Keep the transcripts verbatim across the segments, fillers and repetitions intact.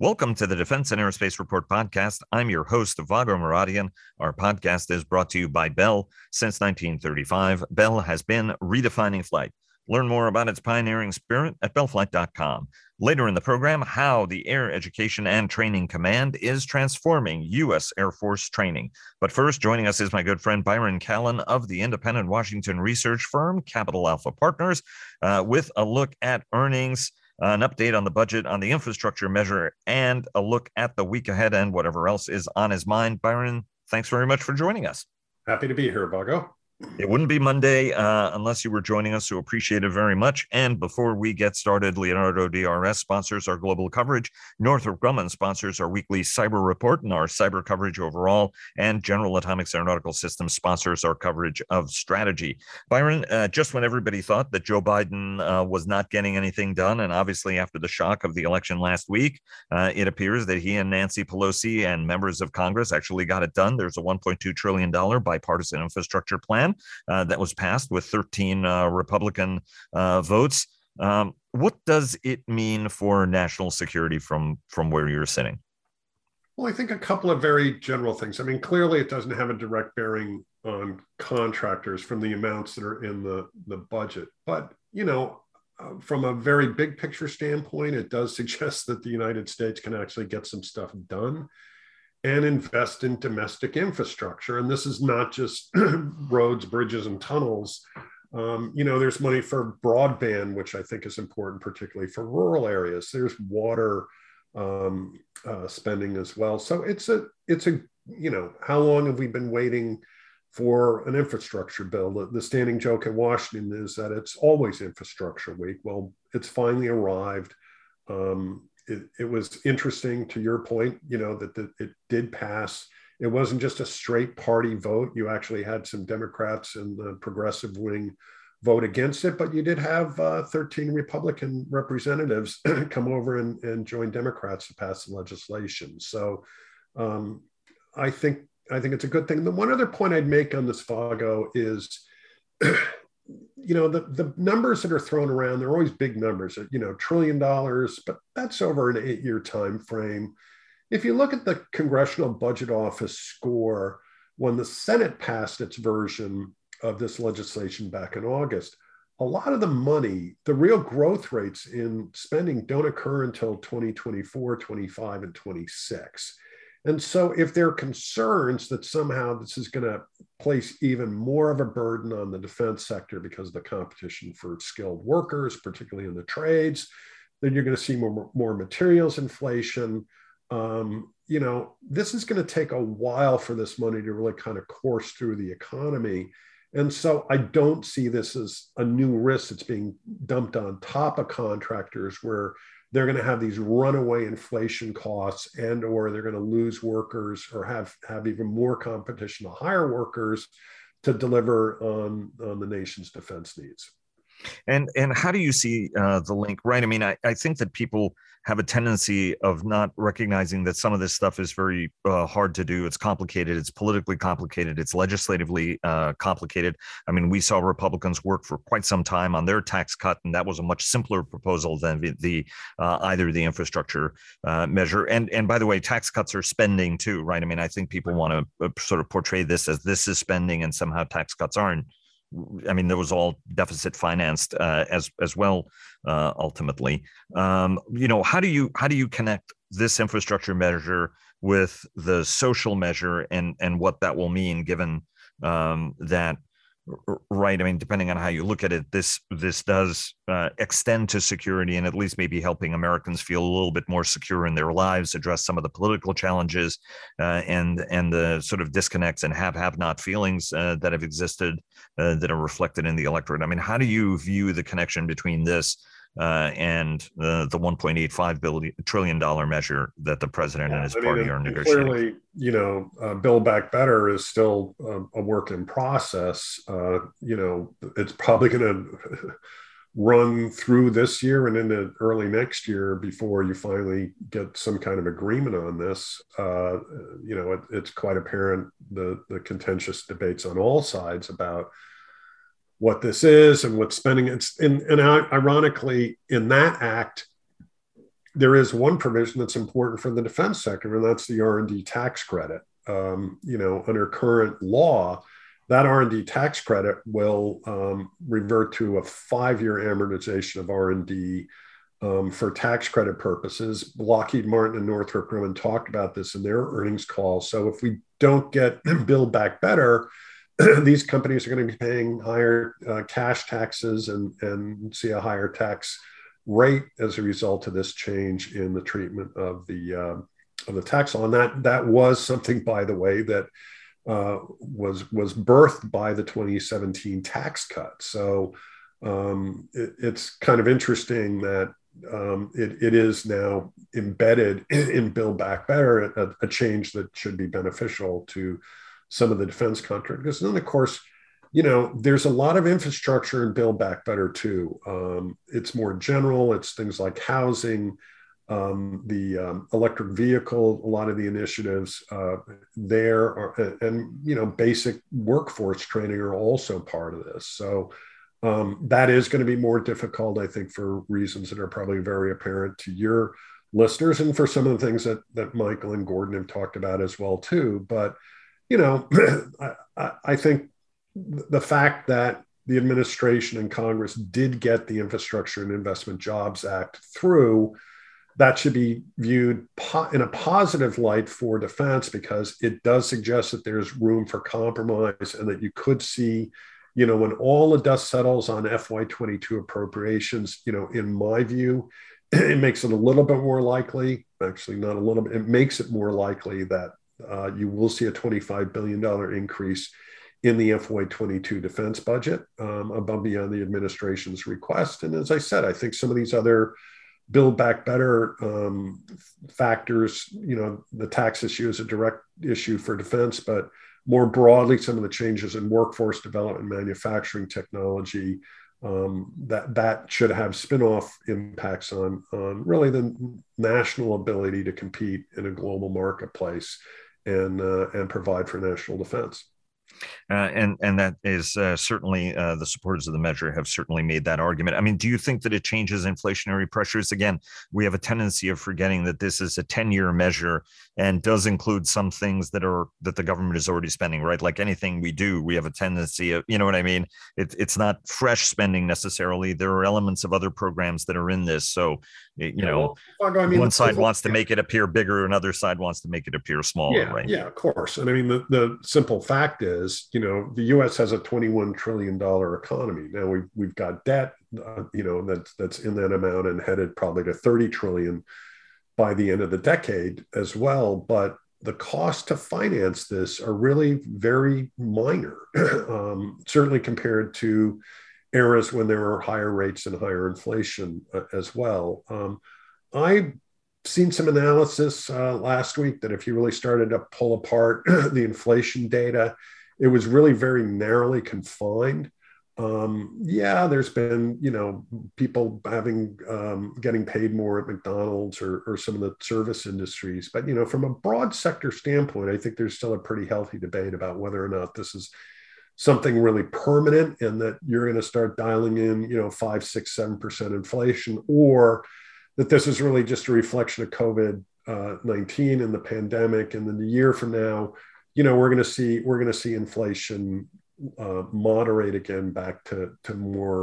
Welcome to the Defense and Aerospace Report podcast. I'm your host, Vago Maradian. Our podcast is brought to you by Bell. Since nineteen thirty-five, Bell has been redefining flight. Learn more about its pioneering spirit at bell flight dot com. Later in the program, how the Air Education and Training Command is transforming U S. Air Force training. But first, joining us is my good friend Byron Callan of the independent Washington research firm Capital Alpha Partners uh, with a look at earnings, an update on the budget, on the infrastructure measure, and a look at the week ahead and whatever else is on his mind. Byron, thanks very much for joining us. Happy to be here, Vago. It wouldn't be Monday uh, unless you were joining us, so appreciate it very much. And before we get started, Leonardo D R S sponsors our global coverage, Northrop Grumman sponsors our weekly cyber report and our cyber coverage overall, and General Atomics Aeronautical Systems sponsors our coverage of strategy. Byron, uh, just when everybody thought that Joe Biden uh, was not getting anything done, and obviously after the shock of the election last week, uh, it appears that he and Nancy Pelosi and members of Congress actually got it done. There's a one point two trillion dollars bipartisan infrastructure plan Uh, that was passed with thirteen uh, Republican uh, votes. Um, what does it mean for national security from, from where you're sitting? Well, I think a couple of very general things. I mean, clearly it doesn't have a direct bearing on contractors from the amounts that are in the, the budget. But, you know, uh, from a very big picture standpoint, it does suggest that the United States can actually get some stuff done and invest in domestic infrastructure. And this is not just roads, bridges, and tunnels. Um, you know, there's money for broadband, which I think is important, particularly for rural areas. There's water um, uh, spending as well. So it's a, it's a, you know, how long have we been waiting for an infrastructure bill? The, the standing joke in Washington is that it's always infrastructure week. Well, it's finally arrived. Um, It, it was interesting, to your point, you know, that the, it did pass. It wasn't just a straight party vote. You actually had some Democrats and the progressive wing vote against it, but you did have uh, thirteen Republican representatives come over and, and join Democrats to pass the legislation. So um, I think I think it's a good thing. The one other point I'd make on this, Vago, is you know, the, the numbers that are thrown around, they're always big numbers, you know, trillion dollars, but that's over an eight-year time frame. If you look at the Congressional Budget Office score, when the Senate passed its version of this legislation back in August, a lot of the money, the real growth rates in spending don't occur until twenty twenty-four, twenty-five, and twenty-six. And so if there are concerns that somehow this is going to place even more of a burden on the defense sector because of the competition for skilled workers, particularly in the trades, then you're going to see more, more materials inflation. Um, you know, this is going to take a while for this money to really kind of course through the economy. And so I don't see this as a new risk that's being dumped on top of contractors where they're going to have these runaway inflation costs and or they're going to lose workers or have, have even more competition to hire workers to deliver on, on the nation's defense needs. And and how do you see uh, the link, right? I mean, I, I think that people have a tendency of not recognizing that some of this stuff is very uh, hard to do. It's complicated. It's politically complicated. It's legislatively uh, complicated. I mean, we saw Republicans work for quite some time on their tax cut, and that was a much simpler proposal than the, the uh, either the infrastructure uh, measure. And, and by the way, tax cuts are spending too, right? I mean, I think people want to sort of portray this as this is spending and somehow tax cuts aren't. I mean, there was all deficit financed uh, as as well. Uh, ultimately, um, you know, how do you how do you connect this infrastructure measure with the social measure and and what that will mean, given um, that? Right. I mean, depending on how you look at it, this this does uh, extend to security and at least maybe helping Americans feel a little bit more secure in their lives, address some of the political challenges uh, and and the sort of disconnects and have have not feelings uh, that have existed uh, that are reflected in the electorate. I mean, how do you view the connection between this uh, and uh, the one point eight five trillion dollars measure that the president yeah, and his I mean, party are negotiating? Clearly, you know, uh, Build Back Better is still um, a work in process. Uh, you know, it's probably going to run through this year and into early next year before you finally get some kind of agreement on this. Uh, you know, it, it's quite apparent the, the contentious debates on all sides about what this is and what spending it's in. And, and ironically, in that act, there is one provision that's important for the defense sector, and that's the R and D tax credit. Um, you know, under current law, that R and D tax credit will um, revert to a five-year amortization of R and D um, for tax credit purposes. Lockheed Martin and Northrop Grumman talked about this in their earnings call. So if we don't get Build Back Better, these companies are going to be paying higher uh, cash taxes and, and see a higher tax rate as a result of this change in the treatment of the uh, of the tax law. And that, that was something, by the way, that Uh, was was birthed by the twenty seventeen tax cut. So um, it, it's kind of interesting that um, it, it is now embedded in, in Build Back Better, a, a change that should be beneficial to some of the defense contractors. And then, of course, you know, there's a lot of infrastructure in Build Back Better too. Um, it's more general. It's things like housing, Um, the um, electric vehicle, a lot of the initiatives uh, there, are, and, you know, basic workforce training are also part of this. So um, that is going to be more difficult, I think, for reasons that are probably very apparent to your listeners and for some of the things that that Michael and Gordon have talked about as well, too. But, you know, I, I think the fact that the administration and Congress did get the Infrastructure and Investment Jobs Act through, that should be viewed po- in a positive light for defense, because it does suggest that there's room for compromise and that you could see, you know, when all the dust settles on F Y twenty-two appropriations, you know, in my view, it makes it a little bit more likely, actually not a little bit, it makes it more likely that uh, you will see a twenty-five billion dollars increase in the F Y twenty-two defense budget um, above beyond the administration's request. And as I said, I think some of these other Build Back Better um, factors, you know, the tax issue is a direct issue for defense, but more broadly, some of the changes in workforce development, manufacturing technology, um, that that should have spinoff impacts on, on really the national ability to compete in a global marketplace and, uh, and provide for national defense. Uh, and and that is uh, certainly uh, the supporters of the measure have certainly made that argument. I mean, do you think that it changes inflationary pressures? Again, we have a tendency of forgetting that this is a ten-year measure and does include some things that are that the government is already spending, right? Like anything we do, we have a tendency of, you know what I mean? It, it's not fresh spending necessarily. There are elements of other programs that are in this. So, you yeah, know, well, I mean, one side wants to make it appear bigger, another side wants to make it appear smaller, yeah, right? Yeah, of course. And I mean, the, the simple fact is, Is, you know, the U S has a twenty-one trillion dollars economy. Now we've, we've got debt, uh, you know, that's, that's in that amount and headed probably to thirty trillion dollars by the end of the decade as well. But the costs to finance this are really very minor, um, certainly compared to eras when there were higher rates and higher inflation uh, as well. Um, I seen some analysis uh, last week that if you really started to pull apart the inflation data, it was really very narrowly confined. Um, yeah, there's been, you know, people having, um, getting paid more at McDonald's or, or some of the service industries. But, you know, from a broad sector standpoint, I think there's still a pretty healthy debate about whether or not this is something really permanent and that you're going to start dialing in, you know, five, six, seven percent inflation, or that this is really just a reflection of COVID nineteen and the pandemic. And then a year from now, you know, we're going to see we're going to see inflation uh, moderate again back to to more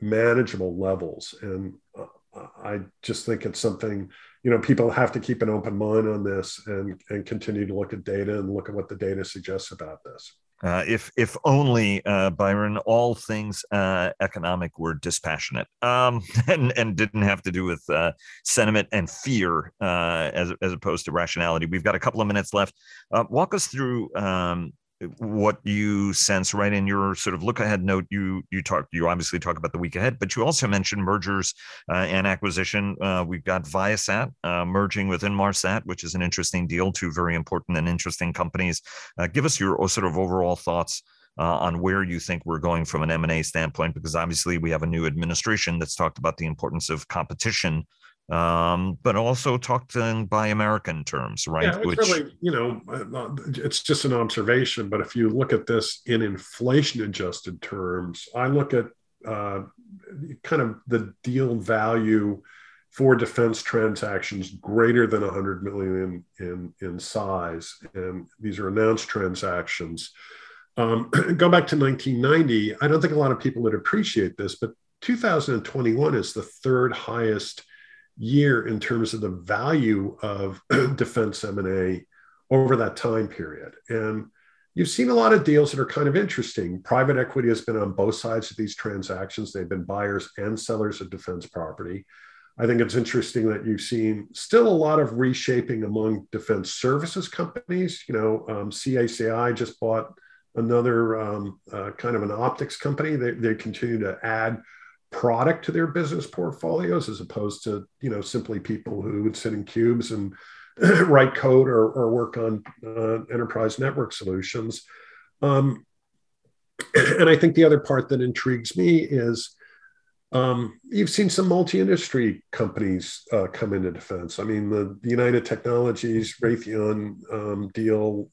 manageable levels, and uh, I just think it's something, you know, people have to keep an open mind on this and and continue to look at data and look at what the data suggests about this. Uh, if if only, uh, Byron, all things uh, economic were dispassionate um, and, and didn't have to do with uh, sentiment and fear uh, as, as opposed to rationality. We've got a couple of minutes left. Uh, walk us through um, what you sense, right, in your sort of look ahead note. You you talk you obviously talk about the week ahead, but you also mentioned mergers uh, and acquisition. Uh, we've got Viasat uh, merging with Inmarsat, which is an interesting deal. Two very important and interesting companies. Uh, give us your sort of overall thoughts uh, on where you think we're going from an M and A standpoint, because obviously we have a new administration that's talked about the importance of competition. Um, but also talked in by American terms, right? Yeah, it's Which, really, you know, it's just an observation. But if you look at this in inflation-adjusted terms, I look at uh, kind of the deal value for defense transactions greater than one hundred million in, in, in size. And these are announced transactions. Um, go back to nineteen ninety. I don't think a lot of people would appreciate this, but two thousand twenty-one is the third highest year in terms of the value of defense M and A over that time period. And you've seen a lot of deals that are kind of interesting. Private equity has been on both sides of these transactions. They've been buyers and sellers of defense property. I think it's interesting that you've seen still a lot of reshaping among defense services companies. You know, um, C A C I just bought another um, uh, kind of an optics company. They, they continue to add product to their business portfolios as opposed to, you know, simply people who would sit in cubes and write code or, or work on uh, enterprise network solutions. Um, and I think the other part that intrigues me is um, you've seen some multi-industry companies uh, come into defense. I mean, the, the United Technologies Raytheon um, deal,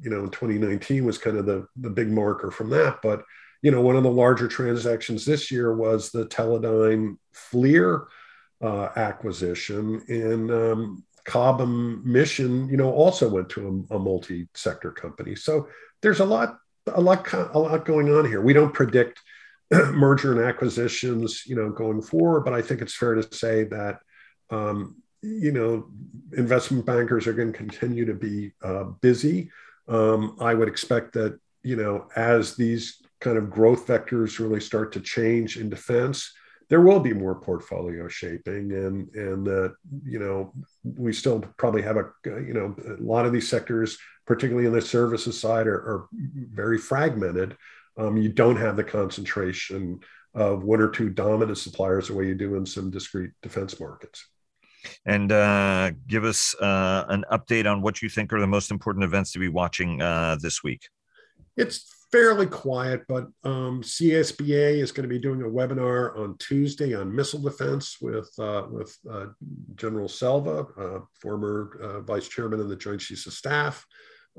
you know, in twenty nineteen was kind of the, the big marker from that. But, you know, one of the larger transactions this year was the Teledyne FLIR uh, acquisition. And um, Cobham Mission, you know, also went to a, a multi-sector company. So there's a lot, a lot, a lot going on here. We don't predict merger and acquisitions, you know, going forward, but I think it's fair to say that, um, you know, investment bankers are going to continue to be uh, busy. Um, I would expect that, you know, as these kind of growth vectors really start to change in defense, there will be more portfolio shaping, and and that uh, you know, we still probably have a you know a lot of these sectors, particularly in the services side, are, are very fragmented. Um, you don't have the concentration of one or two dominant suppliers the way you do in some discrete defense markets. And uh, give us uh, an update on what you think are the most important events to be watching uh, this week. It's fairly quiet, but um, C S B A is going to be doing a webinar on Tuesday on missile defense with uh, with uh, General Selva, uh, former uh, vice chairman of the Joint Chiefs of Staff.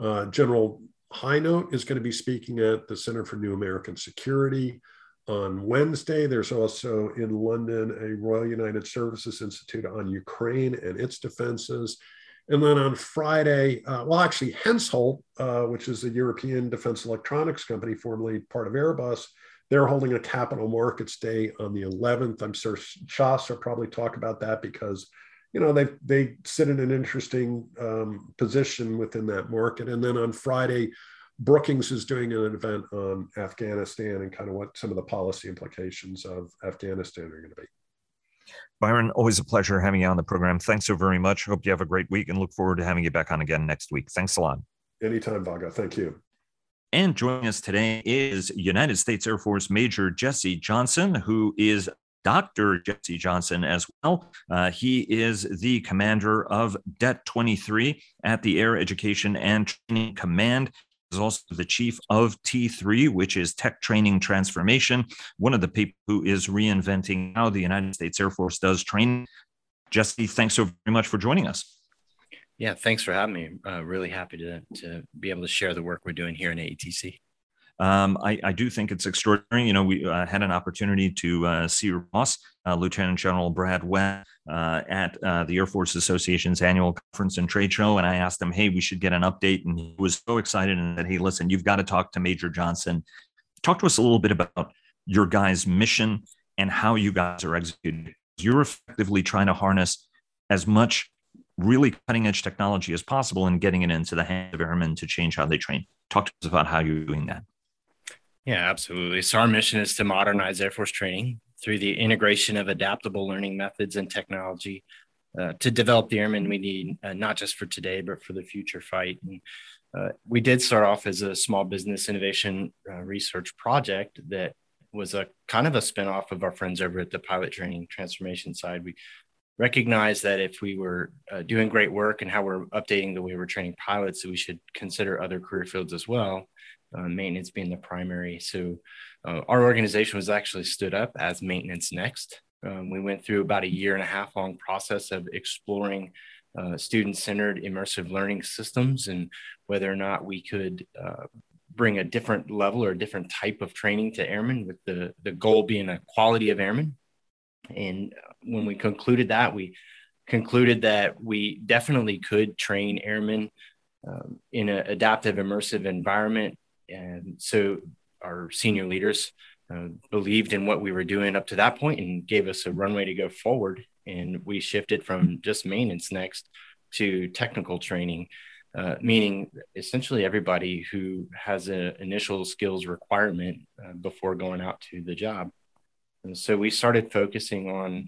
Uh, General Highnote is going to be speaking at the Center for New American Security on Wednesday. There's also in London a Royal United Services Institute on Ukraine and its defenses. And then on Friday, uh, well, actually, Hensholdt, uh, which is the European defense electronics company, formerly part of Airbus, they're holding a capital markets day on the eleventh. I'm sure Shas will probably talk about that because, you know, they they sit in an interesting um, position within that market. And then on Friday, Brookings is doing an event on Afghanistan and kind of what some of the policy implications of Afghanistan are going to be. Byron, always a pleasure having you on the program. Thanks so very much. Hope you have a great week and look forward to having you back on again next week. Thanks a lot. Anytime, Vago. Thank you. And joining us today is United States Air Force Major Jesse Johnson, who is Doctor Jesse Johnson as well. Uh, he is the commander of D E T twenty-three at the Air Education and Training Command. Is also the chief of T three, which is Tech Training Transformation, one of the people who is reinventing how the United States Air Force does training. Jesse, thanks so very much for joining us. Yeah, thanks for having me. Uh, really happy to, to be able to share the work we're doing here in A E T C. Um, I, I do think it's extraordinary. You know, we uh, had an opportunity to uh, see your boss, uh, Lieutenant General Brad Webb, uh, at uh, the Air Force Association's annual conference and trade show. And I asked him, hey, we should get an update. And he was so excited and said, hey, listen, you've got to talk to Major Johnson. Talk to us a little bit about your guys' mission and how you guys are executing. You're effectively trying to harness as much really cutting edge technology as possible and getting it into the hands of airmen to change how they train. Talk to us about how you're doing that. Yeah, absolutely. So our mission is to modernize Air Force training through the integration of adaptable learning methods and technology uh, to develop the airmen we need, uh, not just for today, but for the future fight. And uh, we did start off as a small business innovation uh, research project that was a kind of a spinoff of our friends over at the pilot training transformation side. We recognized that if we were uh, doing great work and how we're updating the way we're training pilots, that we should consider other career fields as well. Uh, maintenance being the primary. So uh, our organization was actually stood up as Maintenance Next. Um, we went through about a year and a half long process of exploring uh, student-centered immersive learning systems and whether or not we could uh, bring a different level or a different type of training to airmen, with the, the goal being a quality of airmen And when we concluded that, we concluded that we definitely could train airmen um, in an adaptive, immersive environment. And so our senior leaders uh, believed in what we were doing up to that point and gave us a runway to go forward. And we shifted from just maintenance next to technical training, uh, meaning essentially everybody who has an initial skills requirement uh, before going out to the job. And so we started focusing on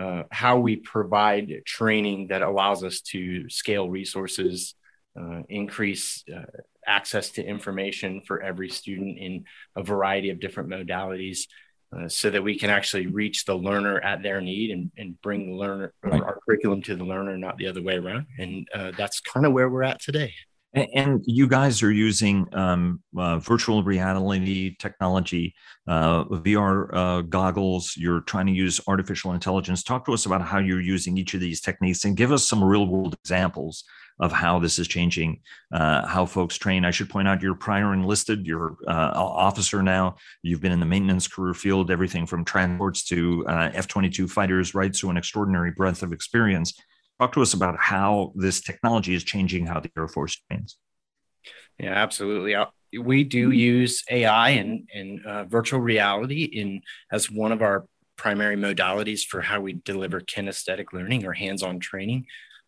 uh, how we provide training that allows us to scale resources, uh, increase uh, access to information for every student in a variety of different modalities, uh, so that we can actually reach the learner at their need and, and bring the learner, or right. our curriculum to the learner, not the other way around. And uh, that's kind of where we're at today. And you guys are using um, uh, virtual reality technology, uh, V R uh, goggles. You're trying to use artificial intelligence. Talk to us about how you're using each of these techniques and give us some real world examples of how this is changing, uh, how folks train. I should point out you're prior enlisted, you're uh, officer now. You've been in the maintenance career field, everything from transports to uh, F twenty-two fighters, right? So an extraordinary breadth of experience. Talk to us about how this technology is changing how the Air Force trains. Yeah, absolutely. We do use A I and, and uh, virtual reality in as one of our primary modalities for how we deliver kinesthetic learning or hands-on training.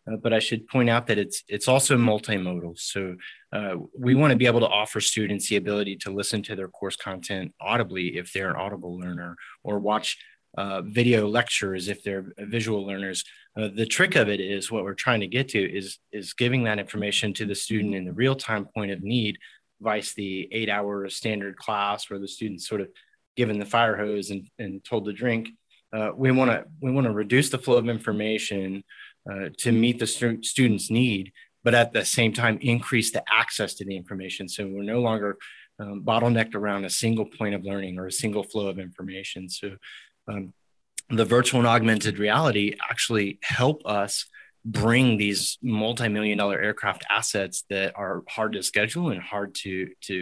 Uh, but I should point out that it's it's also multimodal. So uh, we want to be able to offer students the ability to listen to their course content audibly if they're an audible learner, or watch Uh, video lectures if they're visual learners. Uh, the trick of it is what we're trying to get to is, is giving that information to the student in the real-time point of need, vice the eight-hour standard class where the student's sort of given the fire hose and, and told to drink. Uh, we want to we want to reduce the flow of information uh, to meet the stu- student's need, but at the same time, increase the access to the information. So we're no longer um, bottlenecked around a single point of learning or a single flow of information. So Um, the virtual and augmented reality actually help us bring these multi-million dollar aircraft assets that are hard to schedule and hard to, to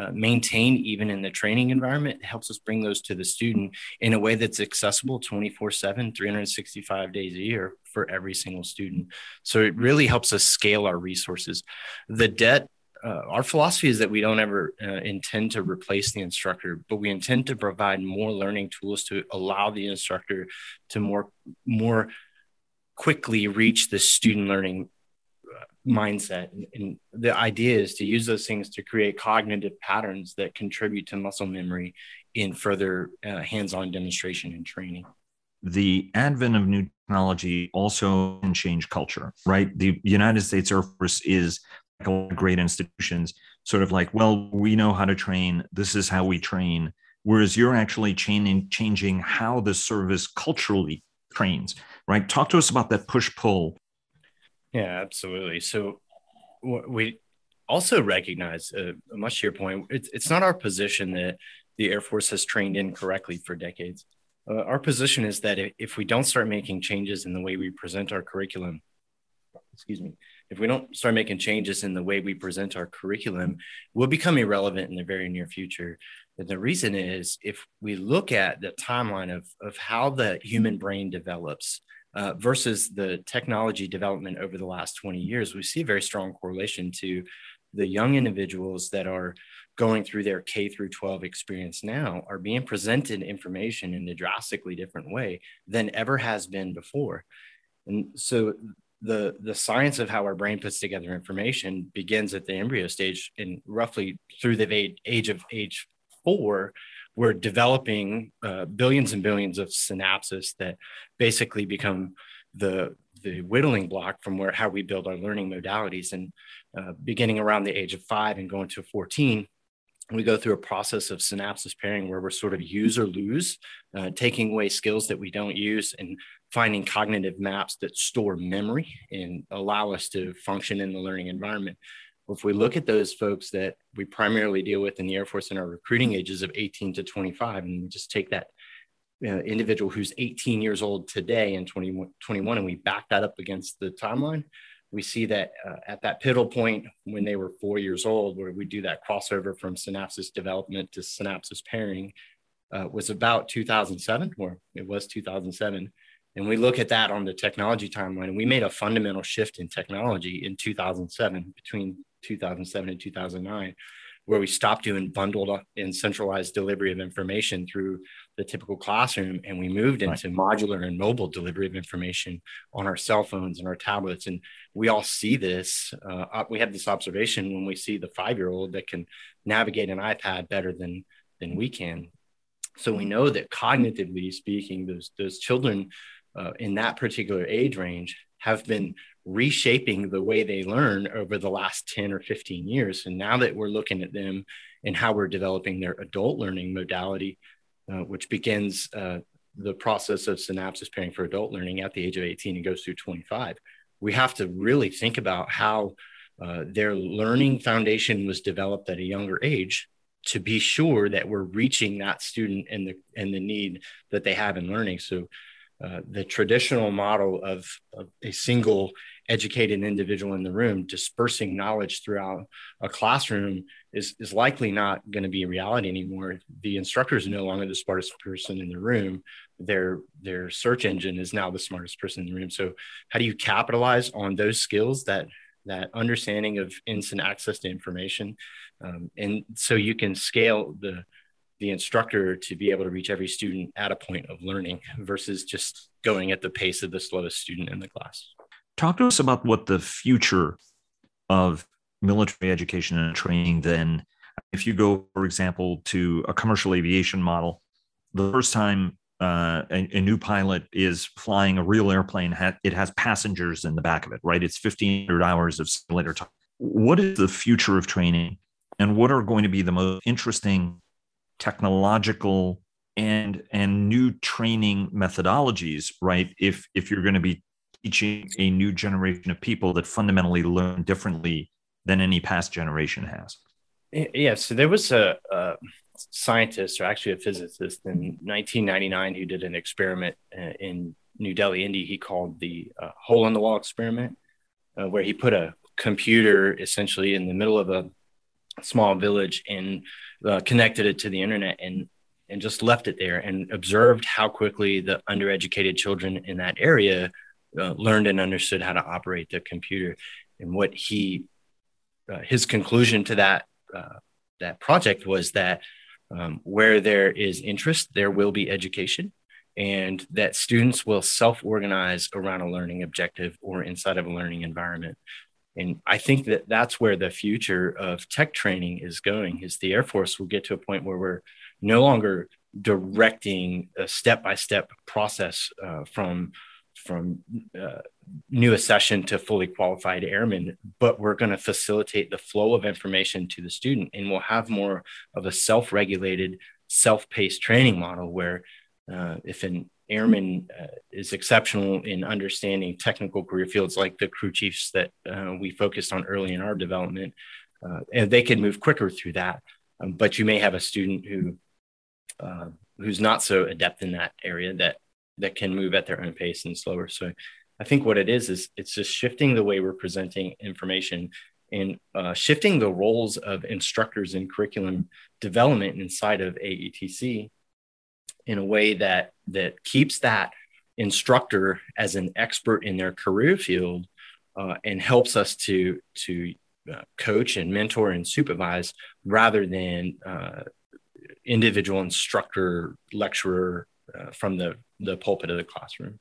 uh, maintain even in the training environment. It helps us bring those to the student in a way that's accessible twenty-four seven, three hundred sixty-five days a year for every single student. So it really helps us scale our resources. The debt Uh, our philosophy is that we don't ever uh, intend to replace the instructor, but we intend to provide more learning tools to allow the instructor to more, more quickly reach the student learning uh, mindset. And, and the idea is to use those things to create cognitive patterns that contribute to muscle memory in further uh, hands-on demonstration and training. The advent of new technology also can change culture, right? The United States Air Force is great institutions, sort of like, well, we know how to train. This is how we train. Whereas you're actually changing, changing how the service culturally trains, right? Talk to us about that push-pull. Yeah, absolutely. So we also recognize, uh, much to your point, it's, it's not our position that the Air Force has trained incorrectly for decades. Uh, our position is that if we don't start making changes in the way we present our curriculum, excuse me, if we don't start making changes in the way we present our curriculum, we'll become irrelevant in the very near future. And the reason is, if we look at the timeline of, of how the human brain develops uh, versus the technology development over the last twenty years, we see a very strong correlation to the young individuals that are going through their K through twelve experience now are being presented information in a drastically different way than ever has been before. And so The, the science of how our brain puts together information begins at the embryo stage, and roughly through the age, age of age four, we're developing uh, billions and billions of synapses that basically become the the whittling block from where how we build our learning modalities. And uh, beginning around the age of five and going to fourteen, we go through a process of synapses pairing where we're sort of use or lose, uh, taking away skills that we don't use and finding cognitive maps that store memory and allow us to function in the learning environment. If we look at those folks that we primarily deal with in the Air Force in our recruiting ages of eighteen to twenty-five, and we just take that uh, individual who's eighteen years old today and twenty-one, and we back that up against the timeline, we see that uh, at that pivotal point when they were four years old, where we do that crossover from synapses development to synapses pairing, uh, was about two thousand seven, or it was two thousand seven. And we look at that on the technology timeline, and we made a fundamental shift in technology in two thousand seven, between two thousand seven and two thousand nine, where we stopped doing bundled and centralized delivery of information through the typical classroom, and we moved into right. modular and mobile delivery of information on our cell phones and our tablets. And we all see this. Uh, we have this observation when we see the five-year-old that can navigate an iPad better than, than we can. So we know that cognitively speaking, those, those children uh, in that particular age range have been reshaping the way they learn over the last ten or fifteen years. And now that we're looking at them and how we're developing their adult learning modality, uh, which begins uh, the process of synapses pairing for adult learning at the age of eighteen and goes through twenty-five, we have to really think about how uh, their learning foundation was developed at a younger age to be sure that we're reaching that student and the, and the need that they have in learning. So Uh, the traditional model of, of a single educated individual in the room dispersing knowledge throughout a classroom is, is likely not going to be a reality anymore. The instructor is no longer the smartest person in the room. Their, their search engine is now the smartest person in the room. So how do you capitalize on those skills, that, that understanding of instant access to information? Um, and so you can scale the the instructor to be able to reach every student at a point of learning versus just going at the pace of the slowest student in the class. Talk to us about what the future of military education and training then, if you go, for example, to a commercial aviation model, the first time uh, a, a new pilot is flying a real airplane, ha- it has passengers in the back of it, right? It's fifteen hundred hours of simulator time. What is the future of training, and what are going to be the most interesting technological and and new training methodologies, right? If if you're going to be teaching a new generation of people that fundamentally learn differently than any past generation has. Yeah, so there was a, a scientist, or actually a physicist, in nineteen ninety-nine who did an experiment in New Delhi, India. He called the uh, hole in the wall experiment, uh, where he put a computer essentially in the middle of a small village and uh, connected it to the internet and and just left it there, and observed how quickly the undereducated children in that area uh, learned and understood how to operate the computer. And what he uh, his conclusion to that uh, that project was that um, where there is interest, there will be education, and that students will self-organize around a learning objective or inside of a learning environment. And I think that that's where the future of tech training is going, is the Air Force will get to a point where we're no longer directing a step-by-step process uh, from, from uh, new accession to fully qualified airmen, but we're going to facilitate the flow of information to the student, and we'll have more of a self-regulated, self-paced training model where uh, if an airman uh, is exceptional in understanding technical career fields like the crew chiefs that uh, we focused on early in our development, uh, and they can move quicker through that. Um, but you may have a student who uh, who's not so adept in that area that that can move at their own pace and slower. So I think what it is, is it's just shifting the way we're presenting information and uh, shifting the roles of instructors in curriculum development inside of A E T C in a way that that keeps that instructor as an expert in their career field uh, and helps us to, to uh, coach and mentor and supervise rather than uh, individual instructor, lecturer uh, from the, the pulpit of the classroom.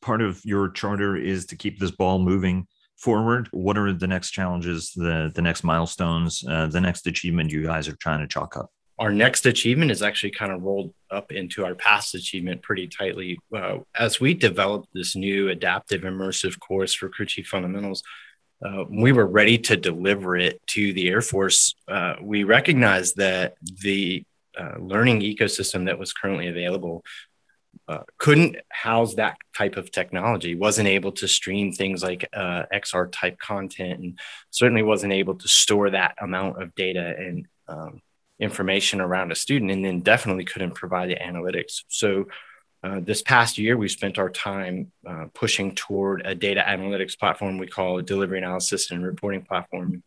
Part of your charter is to keep this ball moving forward. What are the next challenges, the, the next milestones, uh, the next achievement you guys are trying to chalk up? Our next achievement is actually kind of rolled up into our past achievement pretty tightly. Uh, as we developed this new adaptive immersive course for Crew Chief Fundamentals, uh, we were ready to deliver it to the Air Force. Uh, we recognized that the uh, learning ecosystem that was currently available uh, couldn't house that type of technology, wasn't able to stream things like uh, X R type content, and certainly wasn't able to store that amount of data and um, information around a student, and then definitely couldn't provide the analytics. So uh, this past year, we spent our time uh, pushing toward a data analytics platform we call a delivery analysis and reporting platform.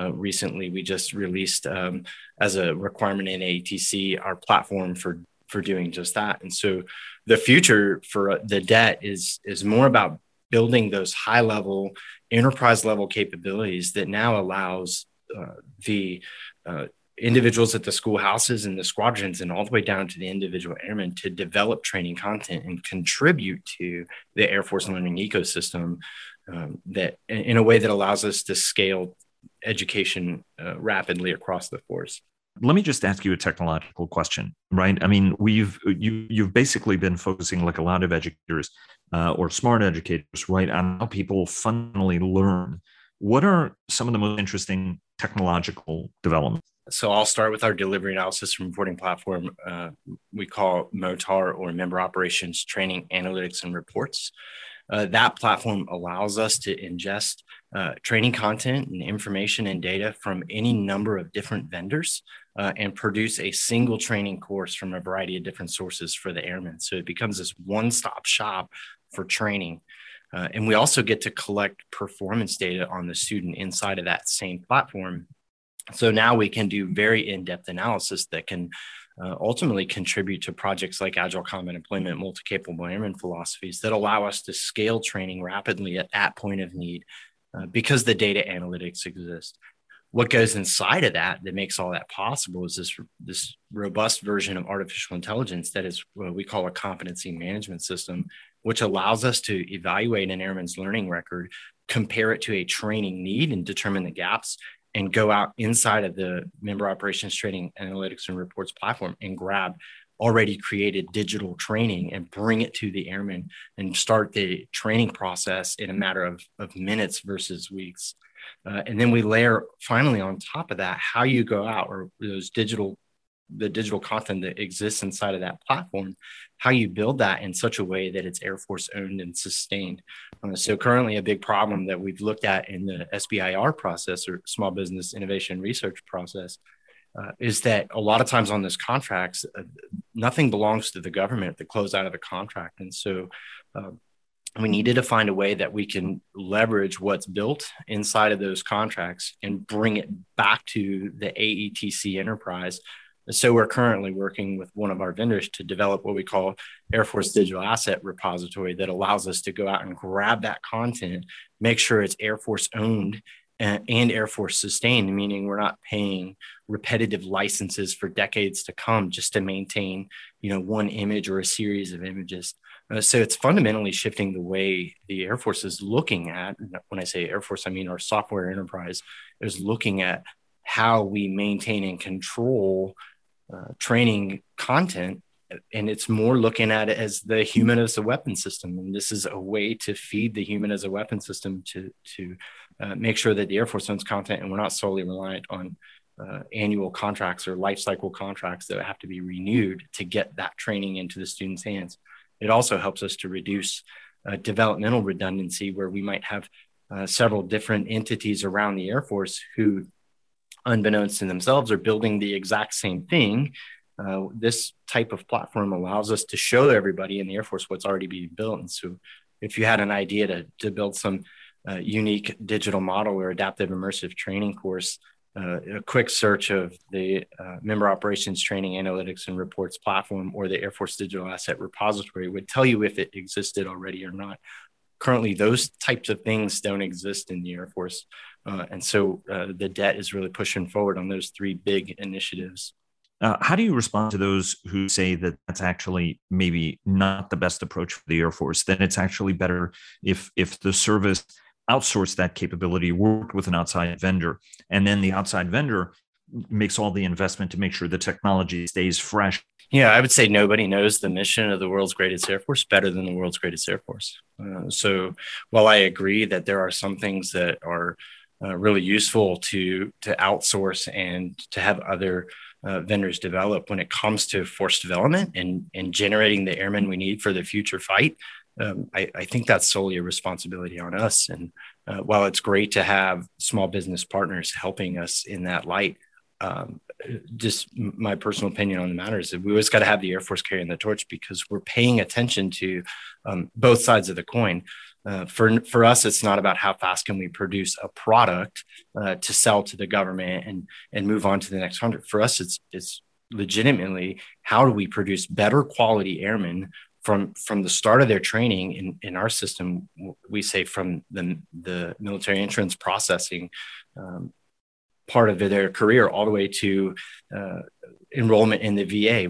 Uh, recently, we just released um, as a requirement in A E T C, our platform for for doing just that. And so the future for the D E T is, is more about building those high-level, enterprise-level capabilities that now allows uh, the uh, individuals at the schoolhouses and the squadrons and all the way down to the individual airmen to develop training content and contribute to the Air Force learning ecosystem um, that in a way that allows us to scale education uh, rapidly across the force. Let me just ask you a technological question, right? I mean, we've you you've basically been focusing, like a lot of educators uh, or smart educators, right, on how people fundamentally learn. What are some of the most interesting technological developments? So I'll start with our delivery analysis and reporting platform. Uh, we call MOTAR, or Member Operations Training Analytics and Reports. Uh, that platform allows us to ingest uh, training content and information and data from any number of different vendors uh, and produce a single training course from a variety of different sources for the airmen. So it becomes this one-stop shop for training. Uh, and we also get to collect performance data on the student inside of that same platform. So now we can do very in-depth analysis that can uh, ultimately contribute to projects like Agile Combat Employment, multi-capable airmen philosophies that allow us to scale training rapidly at that point of need uh, because the data analytics exist. What goes inside of that that makes all that possible is this, this robust version of artificial intelligence that is what we call a competency management system, which allows us to evaluate an airman's learning record, compare it to a training need, and determine the gaps, and go out inside of the Member Operations Training Analytics and Reports platform and grab already created digital training and bring it to the airmen and start the training process in a matter of, of minutes versus weeks. Uh, and then we layer finally on top of that how you go out, or those digital, the digital content that exists inside of that platform, how you build that in such a way that it's Air Force owned and sustained. Uh, so currently a big problem that we've looked at in the S B I R process, or Small Business Innovation Research process, uh, is that a lot of times on those contracts, uh, nothing belongs to the government, the closeout of the contract. And so uh, we needed to find a way that we can leverage what's built inside of those contracts and bring it back to the A E T C enterprise. So we're currently working with one of our vendors to develop what we call Air Force Digital Asset Repository that allows us to go out and grab that content, make sure it's Air Force owned and, and Air Force sustained, meaning we're not paying repetitive licenses for decades to come just to maintain, you know, one image or a series of images. Uh, so it's fundamentally shifting the way the Air Force is looking at, when I say Air Force, I mean our software enterprise is looking at how we maintain and control Uh, training content, and it's more looking at it as the human as a weapon system. And this is a way to feed the human as a weapon system to to uh, make sure that the Air Force owns content, and we're not solely reliant on uh, annual contracts or life cycle contracts that have to be renewed to get that training into the students' hands. It also helps us to reduce uh, developmental redundancy, where we might have uh, several different entities around the Air Force who, unbeknownst to themselves, are building the exact same thing. Uh, this type of platform allows us to show everybody in the Air Force what's already being built. And so if you had an idea to, to build some uh, unique digital model or adaptive immersive training course, uh, a quick search of the uh, Member Operations Training Analytics and Reports platform or the Air Force Digital Asset Repository would tell you if it existed already or not. Currently, those types of things don't exist in the Air Force. Uh, and so uh, the D E T is really pushing forward on those three big initiatives. Uh, how do you respond to those who say that that's actually maybe not the best approach for the Air Force, that it's actually better if if the service outsourced that capability, worked with an outside vendor, and then the outside vendor makes all the investment to make sure the technology stays fresh? Yeah, I would say nobody knows the mission of the world's greatest Air Force better than the world's greatest Air Force. Uh, so while I agree that there are some things that are uh, really useful to, to outsource and to have other uh, vendors develop, when it comes to force development and, and generating the airmen we need for the future fight, Um, I, I think that's solely a responsibility on us. And uh, while it's great to have small business partners helping us in that light, um, just my personal opinion on the matter is that we always got to have the Air Force carrying the torch, because we're paying attention to um, both sides of the coin. Uh, for, for us, it's not about how fast can we produce a product uh, to sell to the government and, and move on to the next hundred. For us, it's, it's legitimately, how do we produce better quality airmen from, from the start of their training in, in our system? We say from the, the military entrance processing um, part of their career all the way to uh, enrollment in the V A.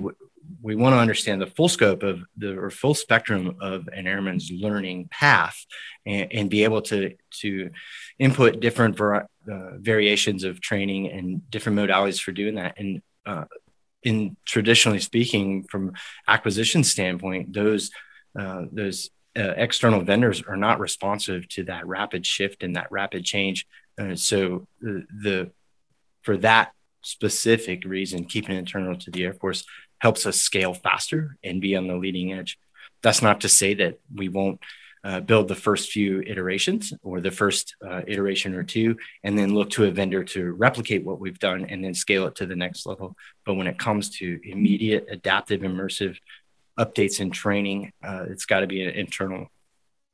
We want to understand the full scope of the or full spectrum of an airman's learning path, and, and be able to, to input different vari- uh, variations of training and different modalities for doing that. And uh, in traditionally speaking, from acquisition standpoint, those, uh, those uh, external vendors are not responsive to that rapid shift and that rapid change. Uh, so the, the, for that specific reason, keeping it internal to the Air Force helps us scale faster and be on the leading edge. That's not to say that we won't uh, build the first few iterations or the first uh, iteration or two, and then look to a vendor to replicate what we've done and then scale it to the next level. But when it comes to immediate, adaptive, immersive updates and training, uh, it's got to be an internal,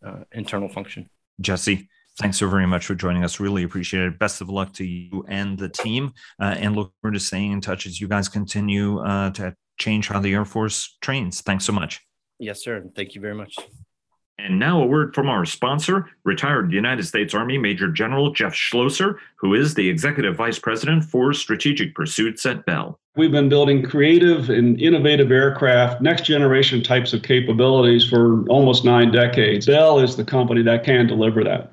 uh, internal function. Jesse, thanks so very much for joining us. Really appreciate it. Best of luck to you and the team, uh, and look forward to staying in touch as you guys continue uh, to change how the Air Force trains. Thanks so much. Yes, sir. Thank you very much. And now a word from our sponsor, retired United States Army Major General Jeff Schlosser, who is the Executive Vice President for Strategic Pursuits at Bell. We've been building creative and innovative aircraft, next generation types of capabilities for almost nine decades. Bell is the company that can deliver that.